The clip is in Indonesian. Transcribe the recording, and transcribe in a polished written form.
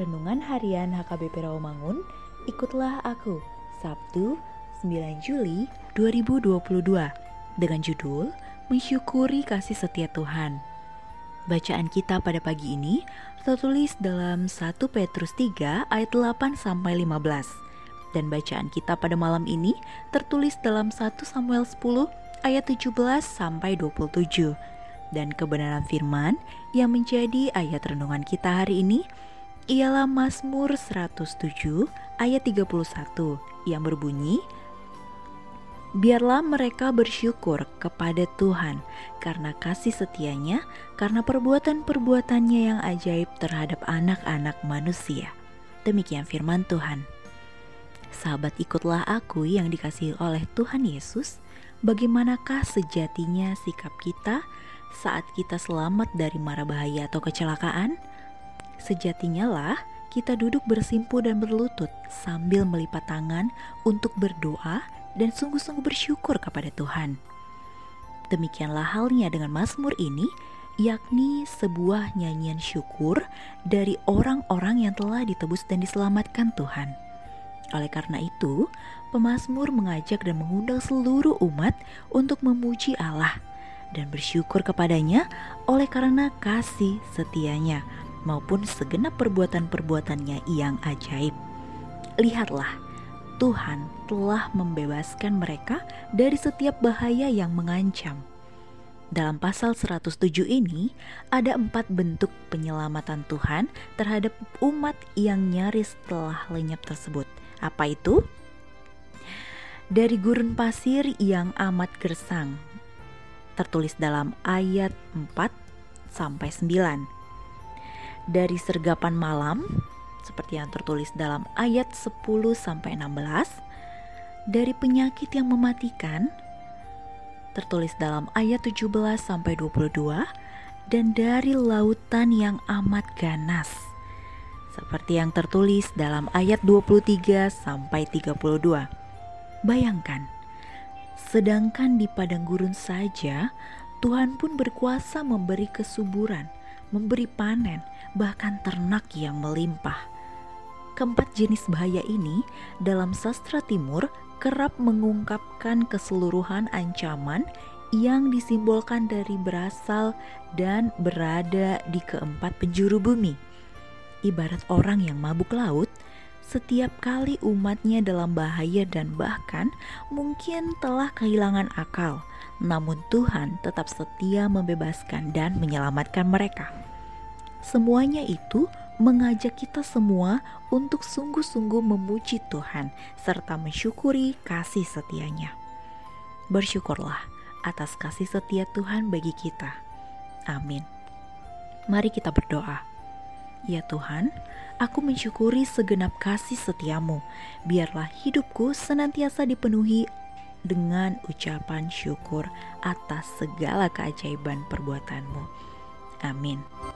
Renungan Harian HKBP Rawamangun, Ikutlah Aku, Sabtu 9 Juli 2022 dengan judul Mensyukuri Kasih Setia Tuhan. Bacaan kita pada pagi ini tertulis dalam 1 Petrus 3 ayat 8 sampai 15 dan bacaan kita pada malam ini tertulis dalam 1 Samuel 10 ayat 17 sampai 27. Dan kebenaran firman yang menjadi ayat renungan kita hari ini ialah Masmur 107 ayat 31 yang berbunyi, biarlah mereka bersyukur kepada Tuhan karena kasih setianya, karena perbuatan-perbuatannya yang ajaib terhadap anak-anak manusia. Demikian firman Tuhan. Sahabat, ikutlah aku yang dikasihi oleh Tuhan Yesus. Bagaimanakah sejatinya sikap kita saat kita selamat dari mara bahaya atau kecelakaan? Sejatinya lah kita duduk bersimpu dan berlutut sambil melipat tangan untuk berdoa dan sungguh-sungguh bersyukur kepada Tuhan. Demikianlah halnya dengan Mazmur ini, yakni sebuah nyanyian syukur dari orang-orang yang telah ditebus dan diselamatkan Tuhan. Oleh karena itu, pemazmur mengajak dan mengundang seluruh umat untuk memuji Allah dan bersyukur kepadanya oleh karena kasih setianya maupun segenap perbuatan-perbuatannya yang ajaib. Lihatlah, Tuhan telah membebaskan mereka dari setiap bahaya yang mengancam. Dalam pasal 107 ini ada 4 bentuk penyelamatan Tuhan terhadap umat yang nyaris telah lenyap tersebut. Apa itu? Dari gurun pasir yang amat gersang, tertulis dalam ayat 4 sampai 9. Dari sergapan malam, seperti yang tertulis dalam ayat 10 sampai 16. Dari penyakit yang mematikan, tertulis dalam ayat 17 sampai 22. Dan dari lautan yang amat ganas, seperti yang tertulis dalam ayat 23 sampai 32. Bayangkan, sedangkan di padang gurun saja, Tuhan pun berkuasa memberi kesuburan, memberi panen, bahkan ternak yang melimpah. Keempat jenis bahaya ini dalam sastra timur kerap mengungkapkan keseluruhan ancaman yang disimbolkan dari berasal dan berada di keempat penjuru bumi. Ibarat orang yang mabuk laut, setiap kali umatnya dalam bahaya dan bahkan mungkin telah kehilangan akal, namun Tuhan tetap setia membebaskan dan menyelamatkan mereka. Semuanya itu mengajak kita semua untuk sungguh-sungguh memuji Tuhan serta mensyukuri kasih setianya. Bersyukurlah atas kasih setia Tuhan bagi kita. Amin. Mari kita berdoa. Ya Tuhan, aku mensyukuri segenap kasih setiamu. Biarlah hidupku senantiasa dipenuhi dengan ucapan syukur atas segala keajaiban perbuatanmu. Amin.